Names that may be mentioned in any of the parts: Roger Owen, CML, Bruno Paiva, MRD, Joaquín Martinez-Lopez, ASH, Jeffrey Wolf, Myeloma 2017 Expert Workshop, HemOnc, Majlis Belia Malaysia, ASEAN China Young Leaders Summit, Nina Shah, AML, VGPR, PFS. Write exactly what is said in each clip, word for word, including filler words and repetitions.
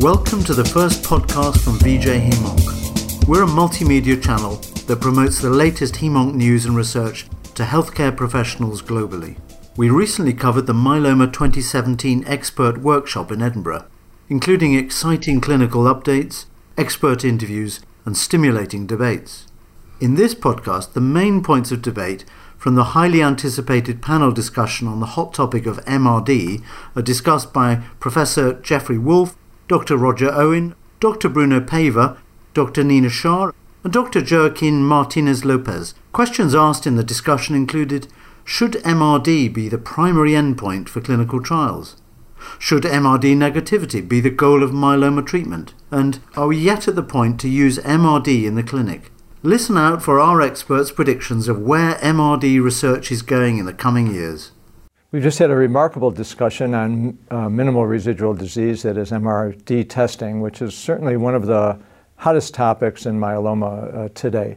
Welcome to the first podcast from V J HemOnc. We're a multimedia channel that promotes the latest HemOnc news and research to healthcare professionals globally. We recently covered the Myeloma twenty seventeen Expert Workshop in Edinburgh, including exciting clinical updates, expert interviews, and stimulating debates. In this podcast, the main points of debate from the highly anticipated panel discussion on the hot topic of M R D are discussed by Professor Jeffrey Wolf, Doctor Roger Owen, Doctor Bruno Paiva, Doctor Nina Shah, and Doctor Joaquín Martinez-Lopez. Questions asked in the discussion included, should M R D be the primary endpoint for clinical trials? Should M R D negativity be the goal of myeloma treatment? And are we yet at the point to use M R D in the clinic? Listen out for our experts' predictions of where M R D research is going in the coming years. We've just had a remarkable discussion on uh, minimal residual disease, that is M R D testing, which is certainly one of the hottest topics in myeloma uh, today.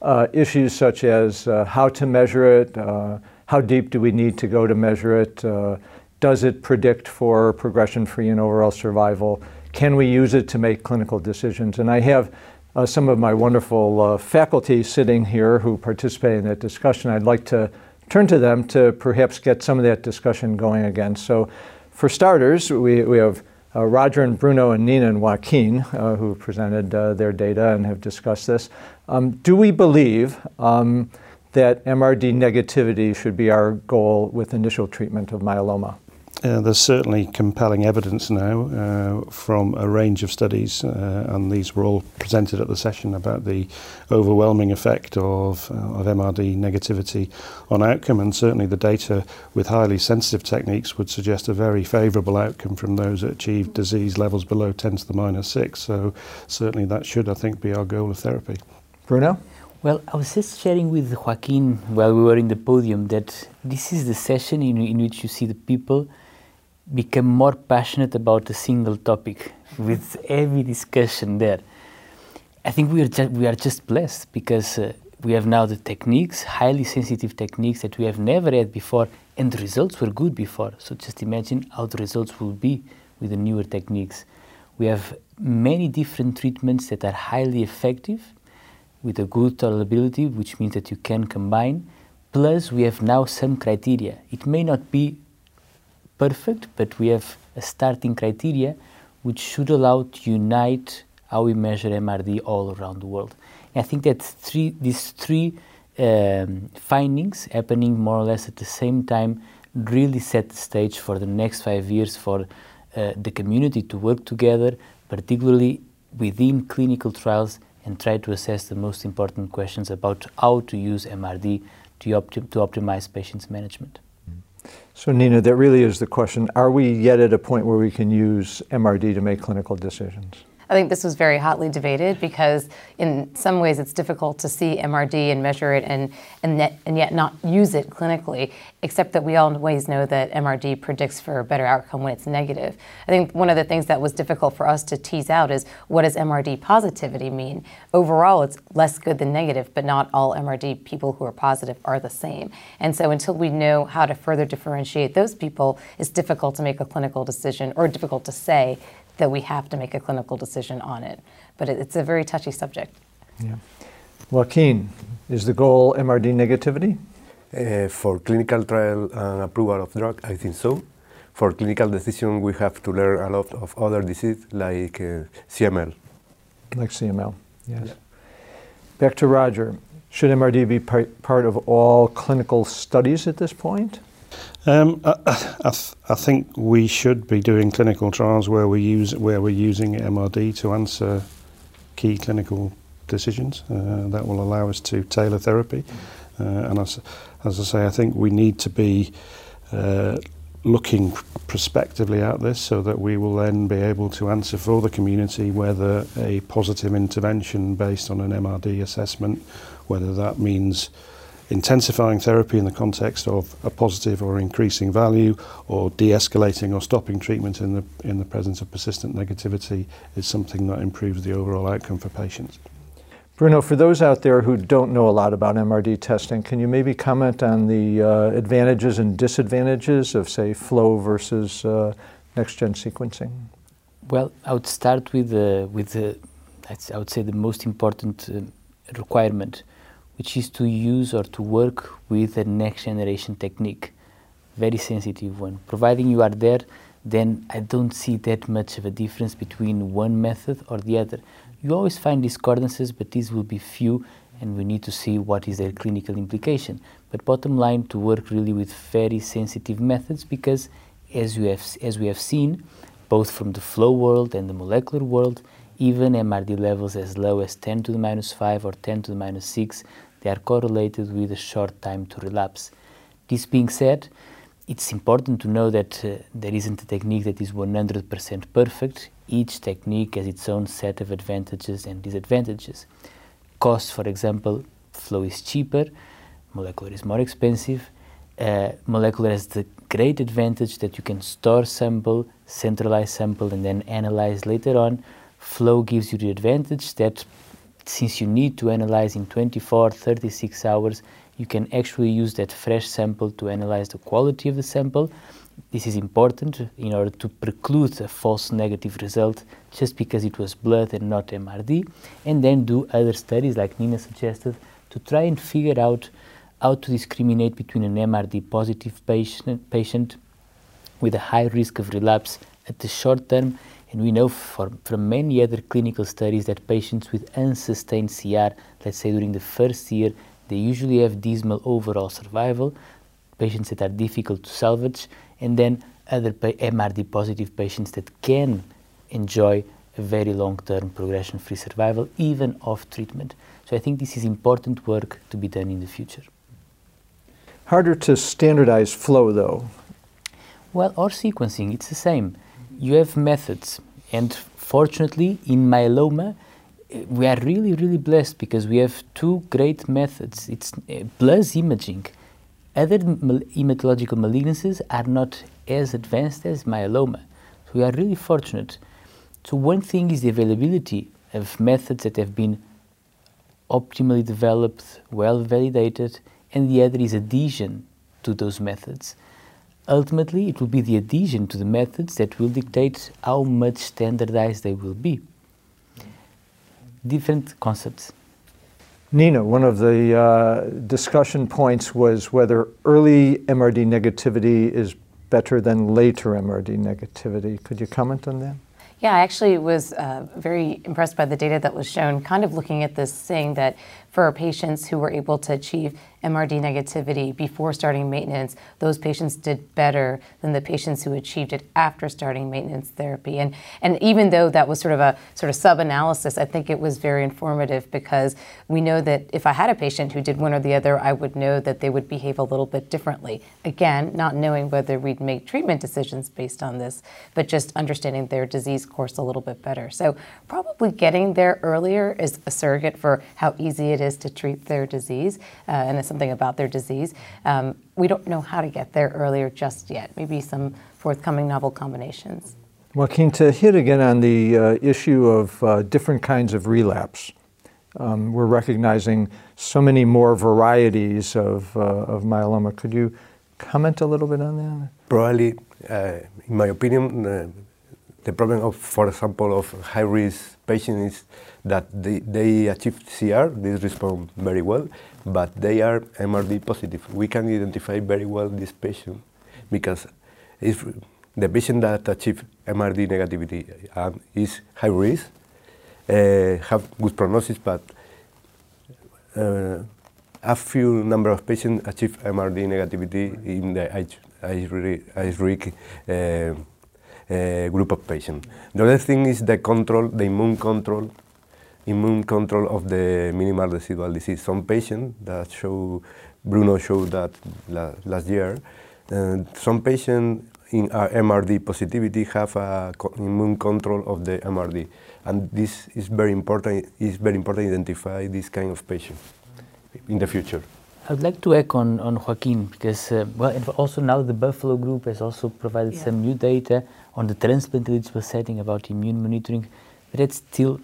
Uh, issues such as uh, how to measure it, uh, how deep do we need to go to measure it, uh, does it predict for progression-free and overall survival, can we use it to make clinical decisions? And I have uh, some of my wonderful uh, faculty sitting here who participate in that discussion. I'd like to turn to them to perhaps get some of that discussion going again. So for starters, we, we have uh, Roger and Bruno and Nina and Joaquin uh, who presented uh, their data and have discussed this. Um, do we believe um, that M R D negativity should be our goal with initial treatment of myeloma? Uh, there's certainly compelling evidence now uh, from a range of studies, uh, and these were all presented at the session, about the overwhelming effect of, uh, of M R D negativity on outcome, and certainly the data with highly sensitive techniques would suggest a very favourable outcome from those that achieve disease levels below ten to the minus six, so certainly that should, I think, be our goal of therapy. Bruno? Well, I was just sharing with Joaquin while we were in the podium that this is the session in, in which you see the people become more passionate about a single topic with every discussion there. I think we are, ju- we are just blessed because uh, we have now the techniques, highly sensitive techniques that we have never had before, and the results were good before. So just imagine how the results will be with the newer techniques. We have many different treatments that are highly effective with a good tolerability, which means that you can combine. Plus, we have now some criteria. It may not be perfect, but we have a starting criteria which should allow to unite how we measure M R D all around the world. And I think that three, these three um, findings happening more or less at the same time really set the stage for the next five years for uh, the community to work together, particularly within clinical trials, and try to assess the most important questions about how to use M R D to, opti- to optimize patients' management. So Nina, that really is the question. Are we yet at a point where we can use M R D to make clinical decisions? I think this was very hotly debated because in some ways it's difficult to see M R D and measure it and and, net, and yet not use it clinically, except that we always know that M R D predicts for a better outcome when it's negative. I think one of the things that was difficult for us to tease out is, what does M R D positivity mean? Overall, it's less good than negative, but not all M R D people who are positive are the same. And so until we know how to further differentiate those people, it's difficult to make a clinical decision, or difficult to say that we have to make a clinical decision on it. But it, it's a very touchy subject. Yeah. Joaquin, is the goal M R D negativity? Uh, for clinical trial and approval of drug, I think so. For clinical decision, we have to learn a lot of other disease like uh, C M L. Like C M L, yes. Yeah. Back to Roger. Should M R D be par- part of all clinical studies at this point? Um, I, I, th- I think we should be doing clinical trials where we use where we're using M R D to answer key clinical decisions. Uh, that will allow us to tailor therapy. Uh, and as, as I say, I think we need to be uh, looking prospectively at this, so that we will then be able to answer for the community whether a positive intervention based on an M R D assessment, whether that means intensifying therapy in the context of a positive or increasing value, or de-escalating or stopping treatment in the in the presence of persistent negativity, is something that improves the overall outcome for patients. Bruno, for those out there who don't know a lot about M R D testing, can you maybe comment on the uh, advantages and disadvantages of, say, flow versus uh, next-gen sequencing? Well, I would start with uh, with uh, I would say the most important uh, requirement, which is to use or to work with a next generation technique, very sensitive one. Providing you are there, then I don't see that much of a difference between one method or the other. You always find discordances, but these will be few, and we need to see what is their clinical implication. But bottom line, to work really with very sensitive methods, because as you have, as we have seen, both from the flow world and the molecular world, even M R D levels as low as ten to the minus five or ten to the minus six, they are correlated with a short time to relapse. This being said, it's important to know that uh, there isn't a technique that is one hundred percent perfect. Each technique has its own set of advantages and disadvantages. Cost, for example, flow is cheaper, molecular is more expensive. Uh, molecular has the great advantage that you can store sample, centralize sample, and then analyze later on. Flow gives you the advantage that since you need to analyze in twenty-four, thirty-six hours, you can actually use that fresh sample to analyze the quality of the sample. This is important in order to preclude a false negative result just because it was blood and not M R D, and then do other studies like Nina suggested to try and figure out how to discriminate between an M R D positive patient, patient with a high risk of relapse at the short term. And we know for, from many other clinical studies that patients with unsustained C R, let's say during the first year, they usually have dismal overall survival, patients that are difficult to salvage, and then other M R D positive patients that can enjoy a very long-term progression-free survival, even off treatment. So I think this is important work to be done in the future. Harder to standardize flow, though. Well, or sequencing, it's the same. You have methods, and fortunately, in myeloma, we are really, really blessed because we have two great methods. It's uh, plus imaging. Other mal- hematological malignancies are not as advanced as myeloma. So we are really fortunate. So one thing is the availability of methods that have been optimally developed, well-validated, and the other is adhesion to those methods. Ultimately, it will be the adhesion to the methods that will dictate how much standardized they will be. Different concepts. Nina, one of the uh, discussion points was whether early M R D negativity is better than later M R D negativity. Could you comment on that? Yeah, I actually was uh, very impressed by the data that was shown, kind of looking at this, saying that for patients who were able to achieve M R D negativity before starting maintenance, those patients did better than the patients who achieved it after starting maintenance therapy. And and even though that was sort of a sort of sub-analysis, I think it was very informative because we know that if I had a patient who did one or the other, I would know that they would behave a little bit differently. Again, not knowing whether we'd make treatment decisions based on this, but just understanding their disease course a little bit better. So probably getting there earlier is a surrogate for how easy it is to treat their disease uh, and it's something about their disease. Um, we don't know how to get there earlier just yet. Maybe some forthcoming novel combinations. Joaquín, to hit again on the uh, issue of uh, different kinds of relapse. Um, we're recognizing so many more varieties of, uh, of myeloma. Could you comment a little bit on that? Probably, uh, in my opinion, uh, the problem of, for example, of high-risk patients is that they, they achieve C R, they respond very well, but they are M R D positive. We can identify very well this patient because if the patient that achieves M R D negativity um, is high-risk, uh, have good prognosis, but uh, a few number of patients achieve M R D negativity in the high-risk uh, Uh, group of patients. The other thing is the control, the immune control, immune control of the minimal residual disease. Some patients that show, Bruno showed that la, last year, uh, some patients in our M R D positivity have a co- immune control of the M R D, and this is very important. It's very important to identify this kind of patient in the future. I would like to echo on, on Joaquín because, uh, well, and also now the Buffalo group has also provided yeah. some new data on the transplant-eligible setting about immune monitoring, but that's still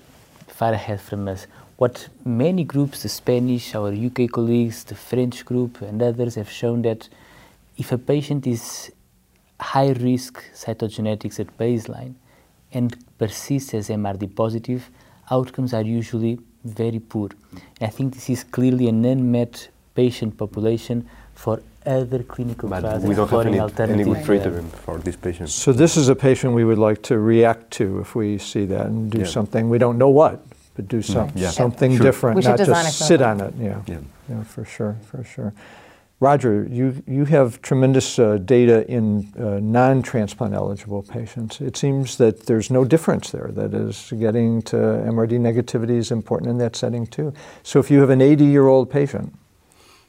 far ahead from us. What many groups, the Spanish, our U K colleagues, the French group and others have shown that if a patient is high-risk cytogenetics at baseline and persists as M R D positive, outcomes are usually very poor. And I think this is clearly an unmet patient population for other clinical but trials. We don't have any, any good treatment for these patients. So this is a patient we would like to react to if we see that and do yeah. something. We don't know what, but do some, yeah. something yeah. different, not just sit on it. Yeah. Yeah. yeah, for sure, for sure. Roger, you, you have tremendous uh, data in uh, non-transplant eligible patients. It seems that there's no difference there. That is, getting to M R D negativity is important in that setting too. So if you have an eighty-year-old patient,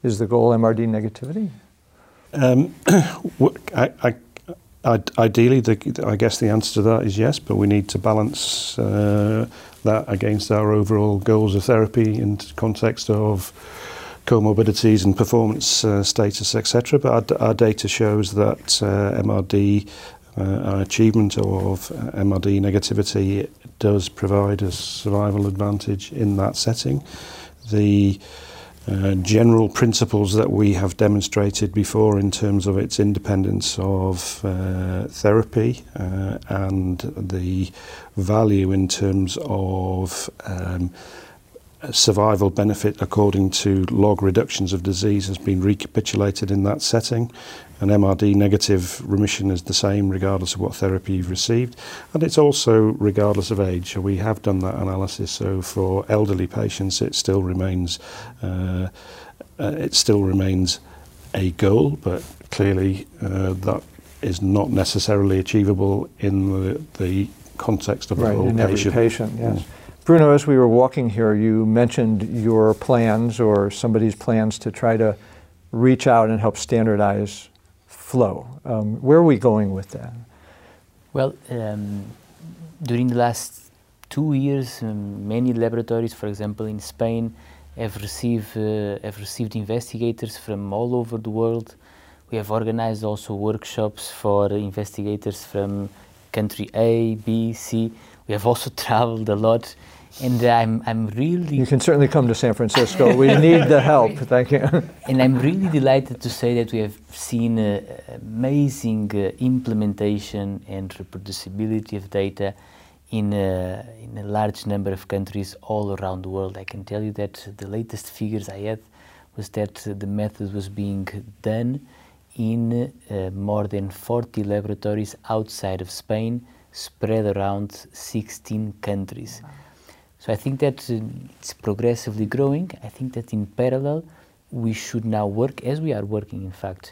is the goal M R D negativity? Um, I, I, ideally, the, I guess the answer to that is yes, but we need to balance uh, that against our overall goals of therapy in context of comorbidities and performance uh, status, et cetera. But our, our data shows that uh, M R D, uh, our achievement of M R D negativity does provide a survival advantage in that setting. The Uh, general principles that we have demonstrated before in terms of its independence of uh, therapy uh, and the value in terms of um, survival benefit according to log reductions of disease has been recapitulated in that setting. An M R D negative remission is the same regardless of what therapy you've received, and it's also regardless of age. We have done that analysis, so for elderly patients it still remains uh, uh, it still remains a goal, but clearly uh, that is not necessarily achievable in the, the context of the whole patient. Right, in every patient, yes. Mm. Bruno, as we were walking here, you mentioned your plans or somebody's plans to try to reach out and help standardize flow. Um, where are we going with that? Well, um, during the last two years, um, many laboratories, for example in Spain, have received, uh, have received investigators from all over the world. We have organized also workshops for investigators from country A, B, C. We have also traveled a lot. And I'm, I'm really... You can certainly come to San Francisco. We need the help. Thank you. And I'm really delighted to say that we have seen uh, amazing uh, implementation and reproducibility of data in, uh, in a large number of countries all around the world. I can tell you that the latest figures I had was that uh, the method was being done in uh, more than forty laboratories outside of Spain, spread around sixteen countries. Wow. So I think that uh, it's progressively growing. I think that in parallel, we should now work, as we are working in fact,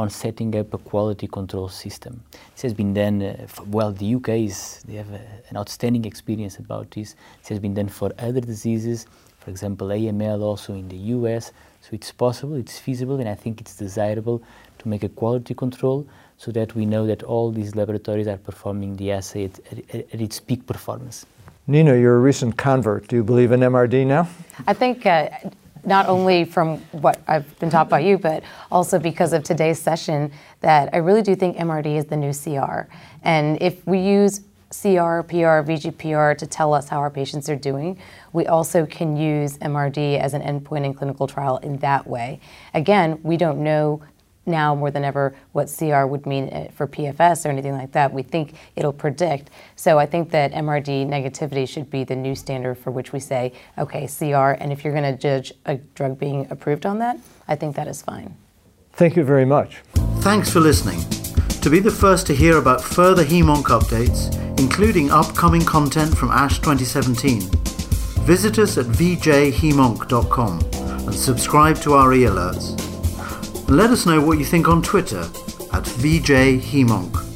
on setting up a quality control system. This has been done, uh, for, well, the U K, is, they have a, an outstanding experience about this. This has been done for other diseases, for example, A M L also in the U S. So it's possible, it's feasible, and I think it's desirable to make a quality control so that we know that all these laboratories are performing the assay at, at, at its peak performance. Nina, you're a recent convert. Do you believe in M R D now? I think uh, not only from what I've been taught by you, but also because of today's session, that I really do think M R D is the new C R. And if we use C R, P R, V G P R to tell us how our patients are doing, we also can use M R D as an endpoint in clinical trial in that way. Again, we don't know now more than ever what C R would mean for P F S or anything like that. We think it'll predict. So I think that M R D negativity should be the new standard for which we say, okay, C R, and if you're going to judge a drug being approved on that, I think that is fine. Thank you very much. Thanks for listening. To be the first to hear about further HemOnc updates, including upcoming content from ASH twenty seventeen, visit us at v j hemonc dot com and subscribe to our e-alerts. Let us know what you think on Twitter at v j hemonc.